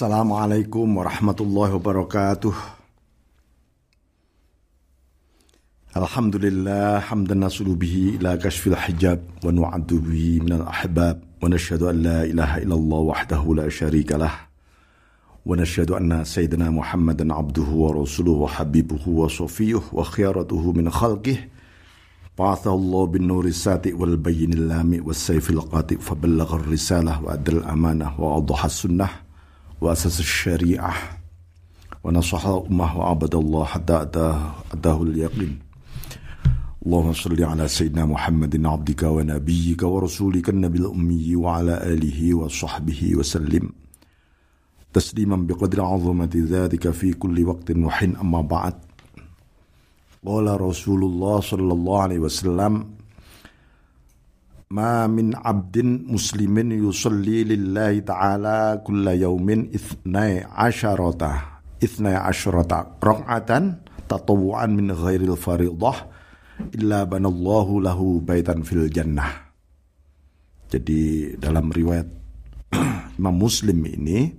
Assalamualaikum warahmatullahi wabarakatuh. Alhamdulillah hamdan nasulu bihi ila kashfil hijab wa nu'addu bihi minal ahbab wa nashhadu an la ilaha illallah wahdahu la syarika lah wa nashhadu anna sayyidina Muhammadan abduhu wa rasuluhu wa habibuhu wa safiyuhu wa khiyaratuhu min khalqihi ba'athallahu bin nuri sati wal bayyinil lami was sayfil qati fa ballagha ar-risalah wa addal amanah wa adha as-sunnah wa asas syariah wa nasaha ummah wa abadallah hatta atahul yaqin. Allahumma salli ala sayyidina Muhammadin abdika wa nabiyyika wa rasulika an-nabil ummi wa ala alihi wa sahbihi wa sallim tasliman biqadri 'azamati dzalika fi kulli waqtin wa hin. Amma ba'd. Qala Rasulullah sallallahu alaihi wasallam, ma min abdin muslimin yusalli lillahi ta'ala kulla yawmin ithnai asharata rak'atan tatawu'an min ghairil faridah illa banallahu lahu baitan fil jannah. Jadi dalam riwayat Imam Muslim ini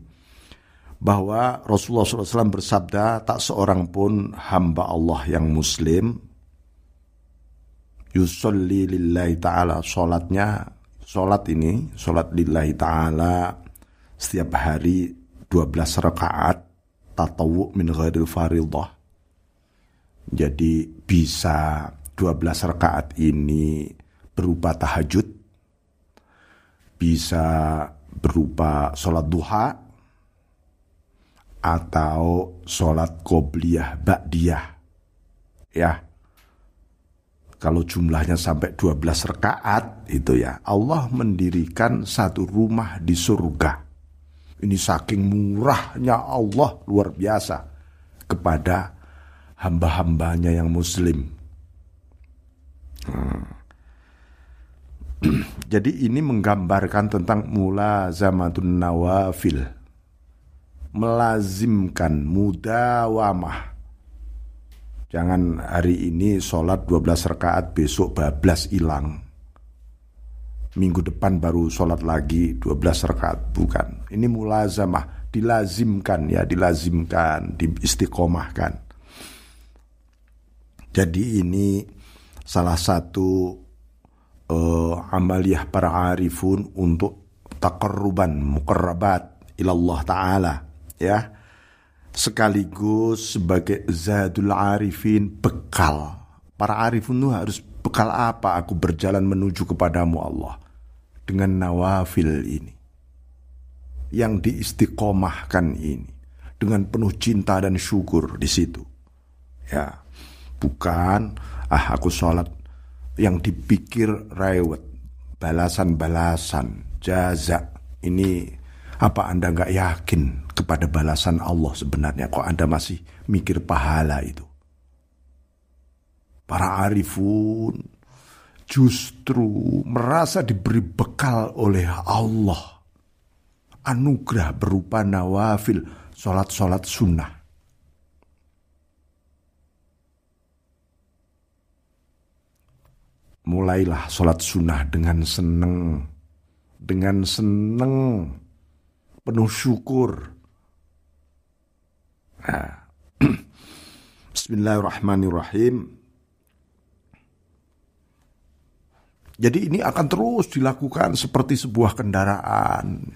bahwa Rasulullah SAW bersabda, tak seorang pun hamba Allah yang muslim yusolli lillahi ta'ala, sholat lillahi ta'ala setiap hari 12 rakaat tatawu min ghairil faridah. Jadi bisa 12 rakaat ini berupa tahajud, bisa berupa sholat duha, atau sholat qobliyah ba'diyah, ya. Kalau jumlahnya sampai 12 rakaat itu ya, Allah mendirikan satu rumah di surga. Ini saking murahnya Allah luar biasa kepada hamba-hambanya yang muslim. Jadi ini menggambarkan tentang mulazamatun nawafil, melazimkan mudawamah. Jangan hari ini sholat 12 rakaat, besok bablas hilang, minggu depan baru sholat lagi 12 rakaat. Bukan. Ini mulazamah, dilazimkan ya, dilazimkan, diistiqomahkan. Jadi ini salah satu amaliyah para arifun untuk taqarruban, muqarrabat ilallah ta'ala ya. Sekaligus sebagai zadul arifin, bekal. Para arifun itu harus bekal apa? Aku berjalan menuju kepadamu Allah dengan nawafil ini, yang diistiqomahkan ini, dengan penuh cinta dan syukur di situ. Ya, bukan aku sholat yang dipikir rewet, balasan-balasan, jaza. Ini apa Anda enggak yakin kepada balasan Allah sebenarnya? Kok Anda masih mikir pahala itu? Para arifun justru merasa diberi bekal oleh Allah, anugerah berupa nawafil, sholat-sholat sunnah. Mulailah sholat sunnah dengan seneng, penuh syukur. Bismillahirrahmanirrahim. Jadi ini akan terus dilakukan seperti sebuah kendaraan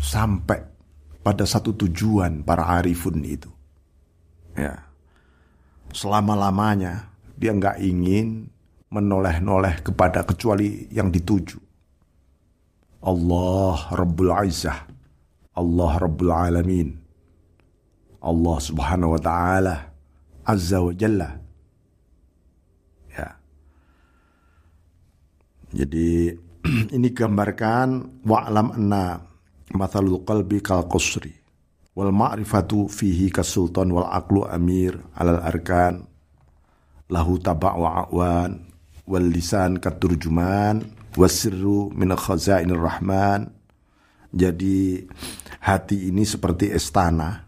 sampai pada satu tujuan para arifun itu. Ya. Selama-lamanya dia nggak ingin menoleh-noleh kepada kecuali yang dituju. Allah Rabbul Izzah, Allah Rabbul Alamin, Allah Subhanahu wa Ta'ala Azza wa Jalla. Ya. Jadi ini gambarkan wa'lam anna mathalul qalbi kal qasri wal ma'rifatu fihi kasultan wal aqlu amir alal arkan lahu taba' wa a'wan wal lisan katurjuman wasirru min khazainir rahman. Jadi hati ini seperti istana.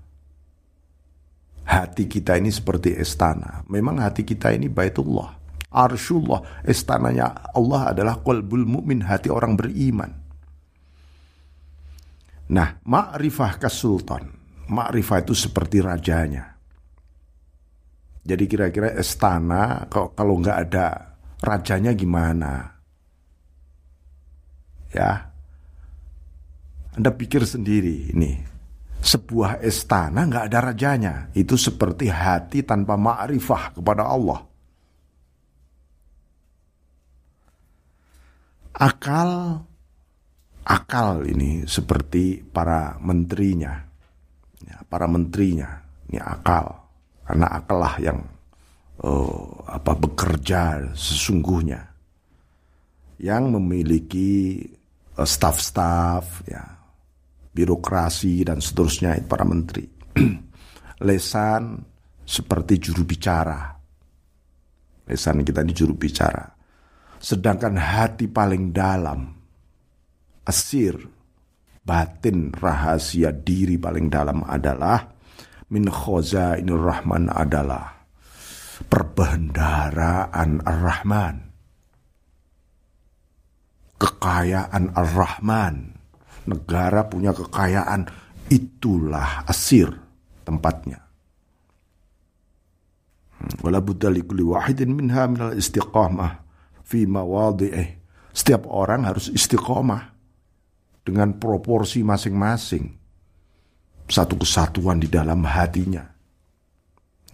Hati kita ini seperti istana. Memang hati kita ini Baitullah, Arsyullah. Istananya Allah adalah qalbul mu'min, hati orang beriman. Nah, ma'rifah kasultan, ma'rifah itu seperti rajanya. Jadi kira-kira istana kalau nggak ada rajanya gimana? Ya, Anda pikir sendiri ini. Sebuah istana nggak ada rajanya, itu seperti hati tanpa ma'rifah kepada Allah. Akal ini seperti para menterinya, ini akal, karena akal lah yang bekerja sesungguhnya, yang memiliki staf-staf, ya, birokrasi dan seterusnya, para menteri. Lesan seperti juru bicara, lesan kita ini juru bicara. Sedangkan hati paling dalam, asir, batin, rahasia diri paling dalam adalah min khazainir rahman, adalah perbendaharaan ar-Rahman, kekayaan ar-Rahman. Negara punya kekayaan, itulah asir tempatnya. Wala budda likulli wahidin minha minal istiqamah fi mawadhi'ih. Setiap orang harus istiqamah dengan proporsi masing-masing, satu kesatuan di dalam hatinya.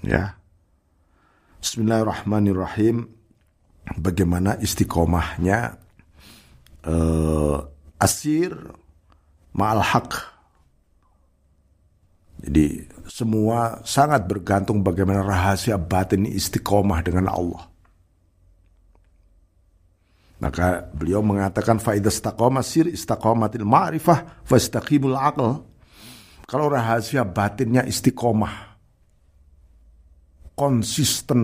Ya. Bismillahirrahmanirrahim. Bagaimana istiqamahnya asir ma'al haq. Jadi semua sangat bergantung bagaimana rahasia batin istiqamah dengan Allah. Maka beliau mengatakan faidah istaqamah sir istaqamatil ma'rifah fa istaqimul aql. Kalau rahasia batinnya istiqomah, konsisten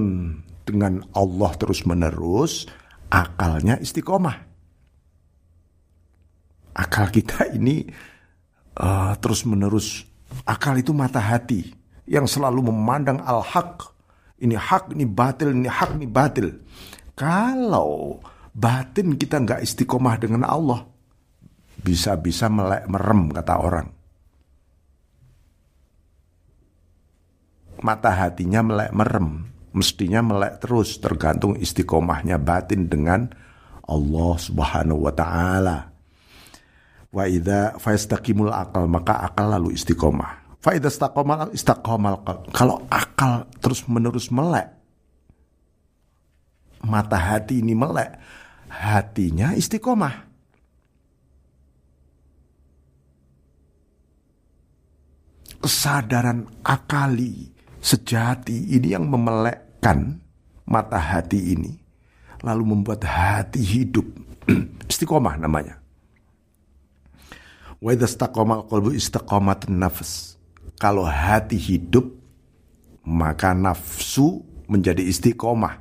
dengan Allah terus-menerus, akalnya istiqomah. Akal kita ini terus-menerus, akal itu mata hati yang selalu memandang al-haq. Ini hak, ini batil, ini hak, ini batil. Kalau batin kita nggak istiqomah dengan Allah, bisa-bisa melek merem kata orang. Mata hatinya melek merem, mestinya melek terus, tergantung istiqomahnya batin dengan Allah Subhanahu wa ta'ala. Wa idza fastaqimul akal, maka akal lalu istiqomah. Fa idza istaqamal istaqamal, kalau akal terus-menerus melek, mata hati ini melek, hatinya istiqomah. Kesadaran akali sejati ini yang memelekkan mata hati ini, lalu membuat hati hidup. Istiqomah namanya. Wa idza istaqama al-qalbu istaqamatun nafs. Kalau hati hidup, maka nafsu menjadi istiqomah.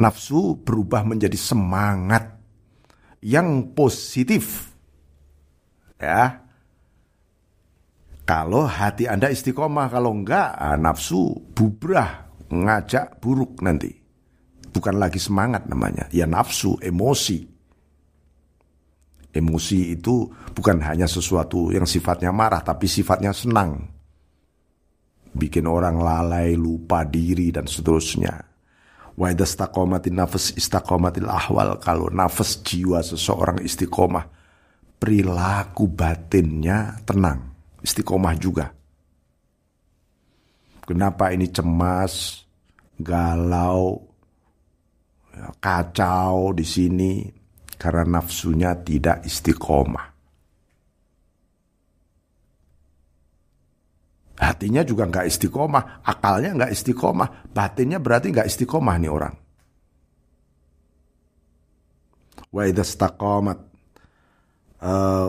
Nafsu berubah menjadi semangat yang positif, ya. Kalau hati Anda istiqomah, kalau enggak, nafsu bubrah, ngajak buruk nanti. Bukan lagi semangat namanya, ya nafsu, emosi. Emosi itu bukan hanya sesuatu yang sifatnya marah, tapi sifatnya senang. Bikin orang lalai, lupa diri, dan seterusnya. Wa idza istaqamatin nafs istaqamatil ahwal. Kalau nafas jiwa seseorang istiqomah, perilaku batinnya tenang. Istiqomah juga. Kenapa ini cemas, galau, kacau di sini? Karena nafsunya tidak istiqomah. Hatinya juga nggak istiqomah, akalnya nggak istiqomah, batinnya berarti nggak istiqomah nih orang. Wa idza istaqamat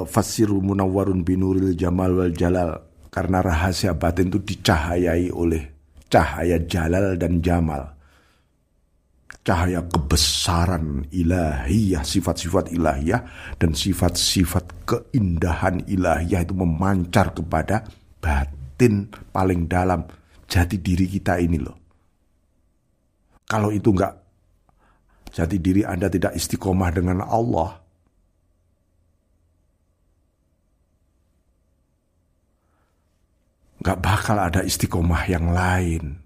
fasirul munawwarun binuril jamal wal jalal. Karena rahasia batin itu dicahayai oleh cahaya jalal dan jamal, cahaya kebesaran ilahiyah, sifat-sifat ilahiyah dan sifat-sifat keindahan ilahiyah itu memancar kepada batin paling dalam, jati diri kita ini loh. Kalau itu enggak, jati diri Anda tidak istiqomah dengan Allah, Gak bakal ada istiqomah yang lain.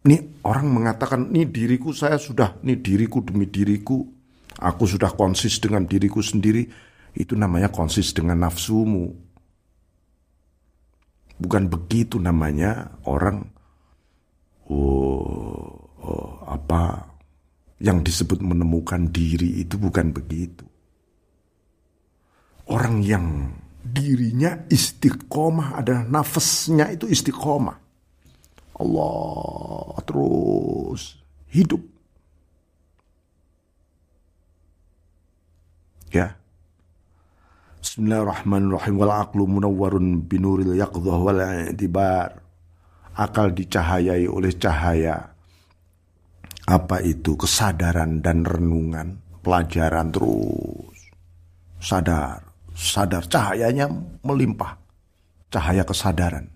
Ini orang mengatakan, ini diriku saya sudah, ini diriku demi diriku, aku sudah konsis dengan diriku sendiri. Itu namanya konsis dengan nafsumu. Bukan begitu namanya orang yang disebut menemukan diri itu bukan begitu. Orang yang dirinya istiqomah adalah nafasnya itu istiqomah. Allah terus hidup. Ya. Bismillahirrahmanirrahim. Wal aqlu munawwarun binuril yaqdhah wal i'tibar. Akal dicahayai oleh cahaya. Apa itu? Kesadaran dan renungan, pelajaran terus. Sadar cahayanya melimpah. Cahaya kesadaran.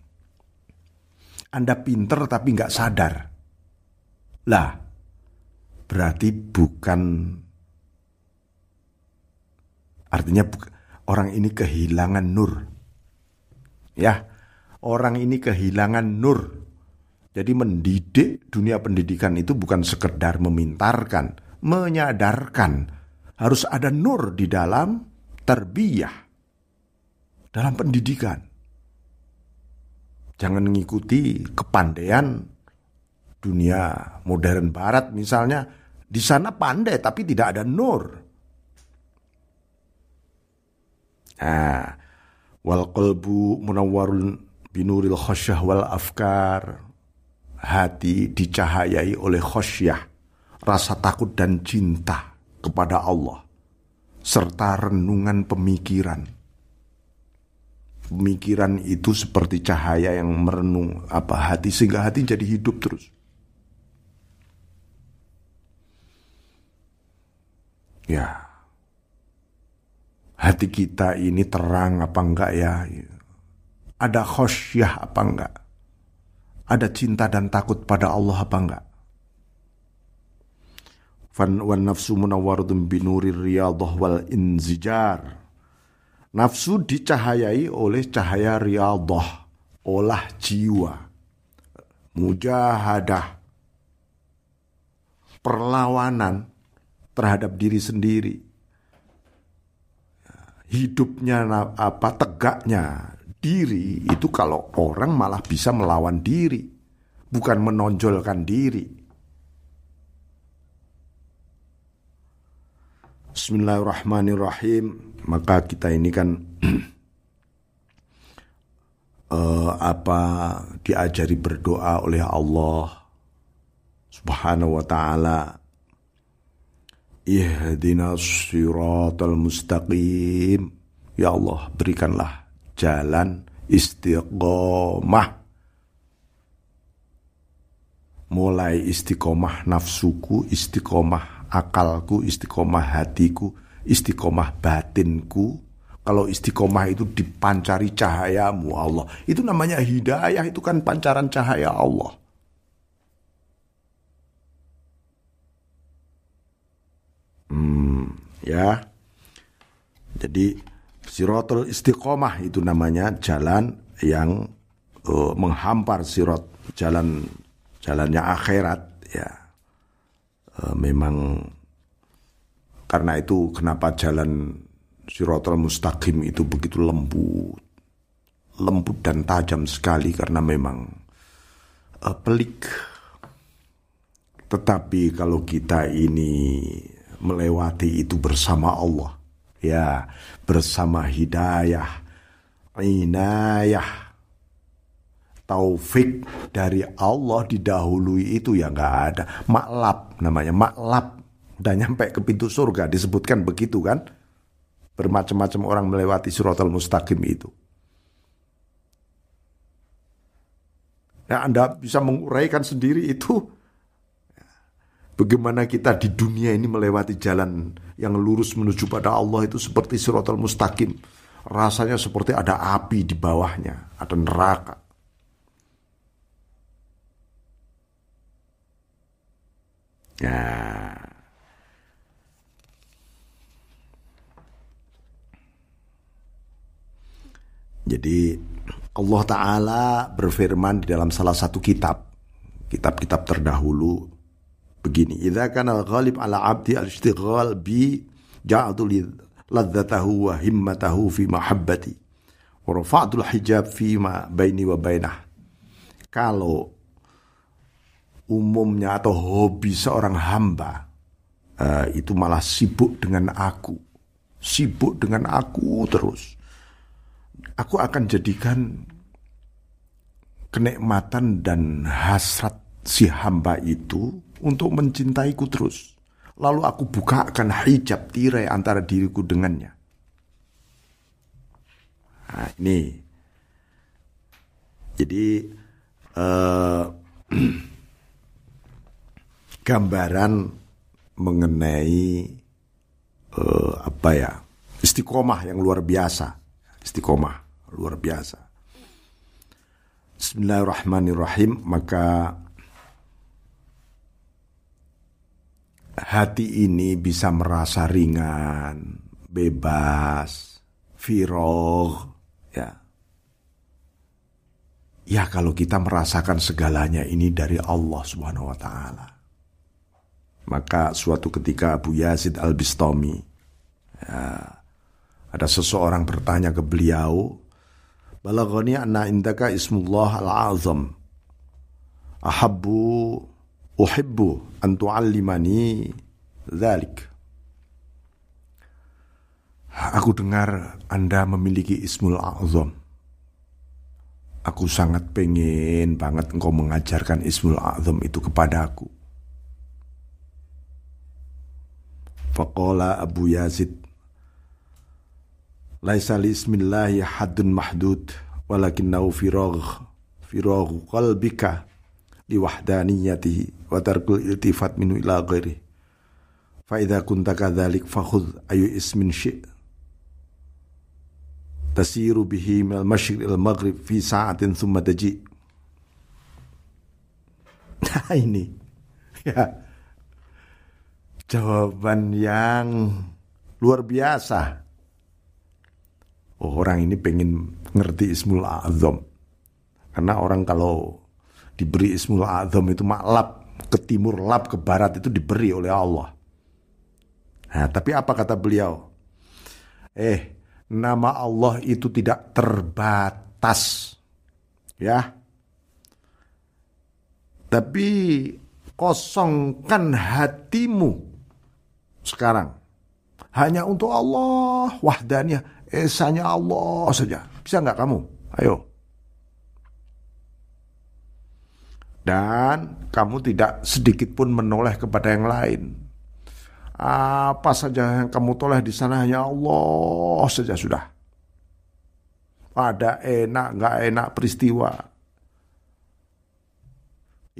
Anda pinter tapi gak sadar. Lah, berarti bukan, artinya orang ini kehilangan nur. Ya, orang ini kehilangan nur. Jadi mendidik dunia pendidikan itu bukan sekedar memintarkan, menyadarkan. Harus ada nur di dalam tarbiyah, dalam pendidikan. Jangan mengikuti kepandaian dunia modern barat misalnya. Di sana pandai tapi tidak ada nur. Wal qalbu munawwarun binuril khosyah wal afkar. Hati dicahayai oleh khosyah, rasa takut dan cinta kepada Allah, serta renungan pemikiran. Pemikiran itu seperti cahaya yang merenung hati, sehingga hati jadi hidup terus. Ya, hati kita ini terang apa enggak ya? Ada khosyah apa enggak? Ada cinta dan takut pada Allah apa enggak? Wan nafsu munawwarun binurir riyadhah wal inzijar. Nafsu dicahayai oleh cahaya riyadhah, olah jiwa, mujahadah, perlawanan terhadap diri sendiri. Hidupnya tegaknya diri itu kalau orang malah bisa melawan diri, bukan menonjolkan diri. Bismillahirrahmanirrahim. Maka kita ini kan diajari berdoa oleh Allah Subhanahu wa ta'ala. Ihdinas siratal mustaqim. Ya Allah, berikanlah jalan istiqomah. Mulai istiqomah nafsuku, istiqomah akalku, istiqomah hatiku, istiqomah batinku. Kalau istiqomah itu dipancari cahayamu Allah, itu namanya hidayah, itu kan pancaran cahaya Allah. Ya. Jadi siratul istiqomah itu namanya jalan yang menghampar sirat, jalannya akhirat ya. Memang karena itu kenapa jalan siratal mustaqim itu begitu lembut dan tajam sekali, karena memang pelik. Tetapi kalau kita ini melewati itu bersama Allah, ya, bersama hidayah, inayah, taufik dari Allah didahului itu ya gak ada. Maklab namanya, maklab. Udah nyampe ke pintu surga, disebutkan begitu kan. Bermacam-macam orang melewati siratal mustaqim itu. Nah, Anda bisa menguraikan sendiri itu. Bagaimana kita di dunia ini melewati jalan yang lurus menuju pada Allah itu seperti siratal mustaqim. Rasanya seperti ada api di bawahnya, ada neraka. Ya. Jadi Allah Ta'ala berfirman di dalam salah satu kitab terdahulu begini, idza kana al-ghalib ala 'abdi al-ishtighal bi ja'altu ladzatahu wa himmatahu fi mahabbati wa rafa'tul hijab fi ma baini wa bainah. Kalau umumnya atau hobi seorang hamba itu malah sibuk dengan aku terus, aku akan jadikan kenikmatan dan hasrat si hamba itu untuk mencintaiku terus. Lalu aku bukakan hijab, tirai antara diriku dengannya. Nah, ini. Jadi gambaran mengenai istiqomah yang luar biasa. Istiqomah luar biasa. Bismillahirrahmanirrahim. Maka hati ini bisa merasa ringan, bebas, firagh, ya. Ya, kalau kita merasakan segalanya ini dari Allah Subhanahu wa Ta'ala. Maka suatu ketika Abu Yazid Al-Bistami, ada seseorang bertanya ke beliau, "Balaghani anna indaka ismullah al-azam. Uhibbu an tu'allimani dzalik." Aku dengar Anda memiliki Ismul A'zam. Aku sangat pengen banget engkau mengajarkan Ismul A'zam itu kepada aku. Faqala Abu Yazid, "Laisa li ismillahi haddun mahdud, walakinnahu firaghu qalbika li wahdaniyatihi wa tarkul iltifat minhu ila ghairi fa idza kunta kadzalik fakhudh ayu ismin syi' tasiru bihi min al-masyriq ila al-maghrib fi sa'atin thumma taji." Nah, ini ya jawaban yang luar biasa. Orang ini pengen ngerti Ismul A'zam. Karena orang kalau diberi Ismul A'zam itu maklap, ke timur lap, ke barat itu diberi oleh Allah. Nah, tapi apa kata beliau? Nama Allah itu tidak terbatas. Ya. Tapi kosongkan hatimu sekarang hanya untuk Allah, wahdaniyah, esanya Allah saja. Bisa enggak kamu? Ayo. Dan kamu tidak sedikit pun menoleh kepada yang lain. Apa saja yang kamu toleh di sana hanya Allah saja sudah. Ada enak, enggak enak peristiwa.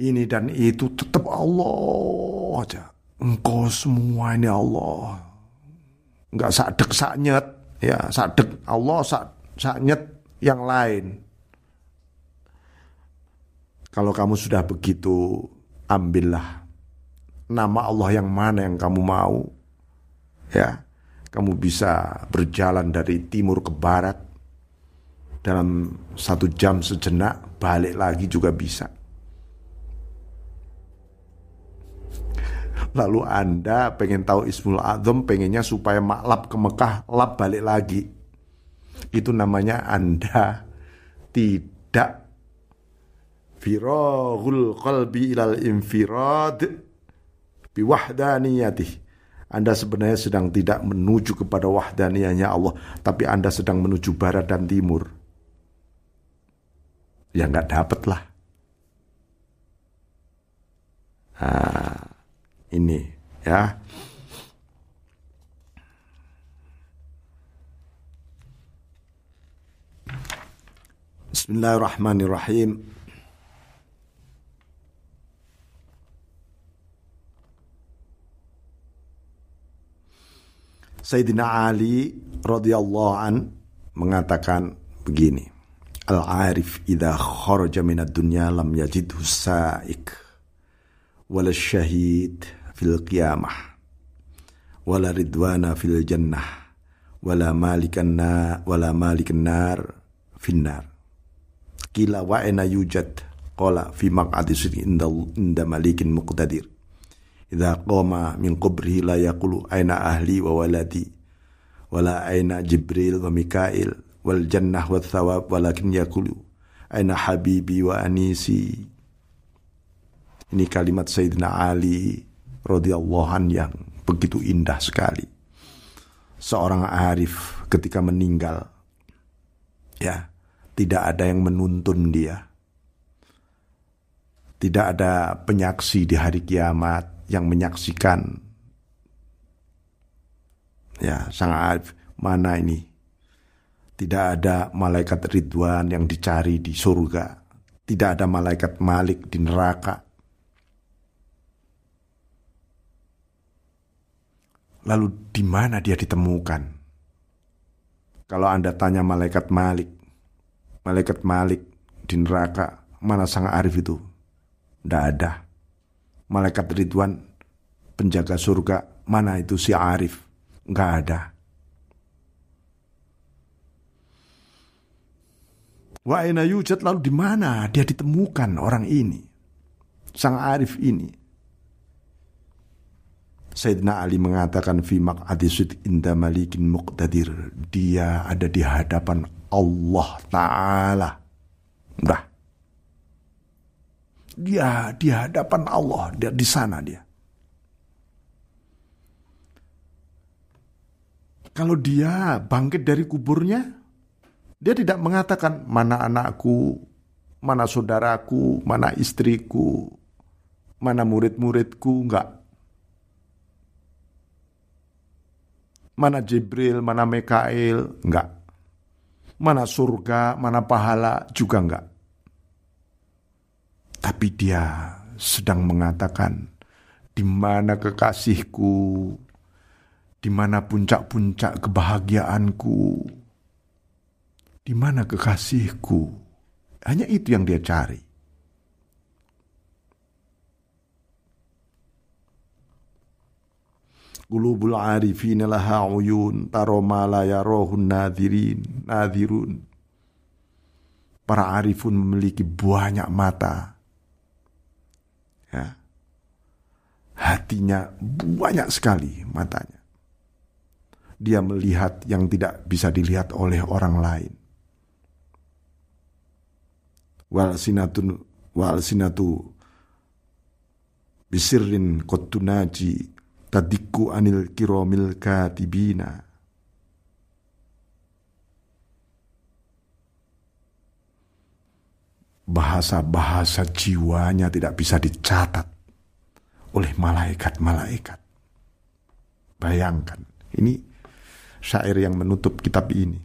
Ini dan itu tetap Allah aja. Engkau semua ini Allah. Enggak sadek saknyet. Ya, sadek Allah, saknyet yang lain. Kalau kamu sudah begitu, ambillah nama Allah yang mana yang kamu mau. Ya, kamu bisa berjalan dari timur ke barat dalam 1 jam sejenak, balik lagi juga bisa. Lalu Anda pengen tahu Ismul A'zam, pengennya supaya maklap ke Mekah, lap balik lagi. Itu namanya Anda tidak firaghul qalbi ilal infirad biwahdaniyatih. Anda sebenarnya sedang tidak menuju kepada wahdaniyahnya Allah, tapi Anda sedang menuju barat dan timur. Ya enggak dapat lah. Nah, ini ya. Bismillahirrahmanirrahim. Sayyidina Ali radhiyallahu an mengatakan begini, "Al-arif idza kharaja minad dunya lam yajidhu sa'ik wala syahid fil qiyamah wala ridwana fil jannah wala malikan nar finnar." Qila wa aina yujad? Qala fi maq'adi sidqin inda malikin muqtadir. Idza qama min qabrihi la yaqulu aina ahli wa waladi wala aina Jibril wa Mikail wal jannah wa thawab, walakin yaqulu aina habibi wa anisi. Ini kalimat Sayyidina Ali radhiyallahu an yang begitu indah sekali. Seorang arif ketika meninggal, ya, tidak ada yang menuntun dia. Tidak ada penyaksi di hari kiamat yang menyaksikan. Ya, sang arif mana ini? Tidak ada malaikat Ridwan yang dicari di surga. Tidak ada malaikat Malik di neraka. Lalu di mana dia ditemukan? Kalau Anda tanya malaikat Malik di neraka, mana sang arif itu? Tidak ada. Malaikat Ridwan, penjaga surga, mana itu si arif? Enggak ada. Wa aina yujad, lalu di mana dia ditemukan orang ini? Sang arif ini. Sayyidina Ali mengatakan fi maq'adi sidqin inda malikin muqtadir. Dia ada di hadapan Allah Ta'ala. Udah. Dia di hadapan Allah, dia di sana dia. Kalau dia bangkit dari kuburnya, dia tidak mengatakan mana anakku, mana saudaraku, mana istriku, mana murid-muridku, enggak. Mana Jibril, mana Mikail, enggak. Mana surga, mana pahala, juga enggak. Tapi dia sedang mengatakan, di mana kekasihku, di mana puncak-puncak kebahagiaanku, di mana kekasihku. Hanya itu yang dia cari. Qulubul arifina laha uyun taroma la yarohun nadhirun. Para arifun memiliki banyak mata, ya. Hatinya banyak sekali matanya. Dia melihat yang tidak bisa dilihat oleh orang lain. Wal sinatu bisirrin qattunaji tadikku anil kiromil katibina. Bahasa-bahasa jiwanya tidak bisa dicatat oleh malaikat-malaikat. Bayangkan, ini syair yang menutup kitab ini,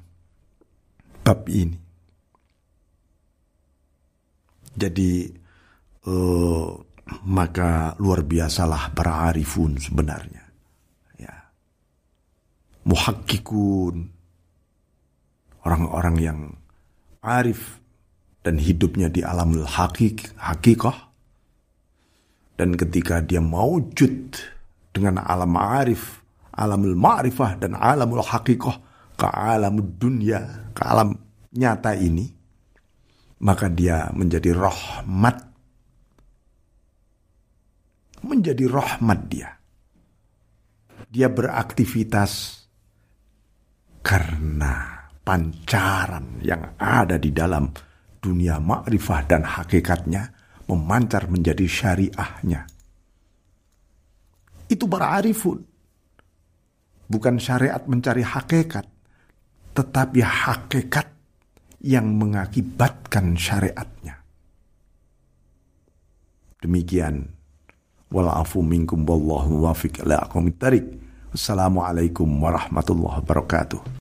bab ini. Jadi maka luar biasalah para arifun sebenarnya, ya. Muhakkikun, orang-orang yang arif dan hidupnya di alamul hakikah. Dan ketika dia mawujud dengan alam arif, alamul ma'rifah dan alamul hakikah, ke alamul dunia, ke alam nyata ini, maka dia menjadi rahmat. Menjadi rahmat dia. Dia beraktivitas karena pancaran yang ada di dalam dunia ma'rifah dan hakikatnya memancar menjadi syariahnya. Itu para arifun. Bukan syariat mencari hakikat, tetapi hakikat yang mengakibatkan syariatnya. Demikian. Walafu minkum wallahu muwaffiq ila aqwamit thariq. Assalamualaikum warahmatullahi wabarakatuh.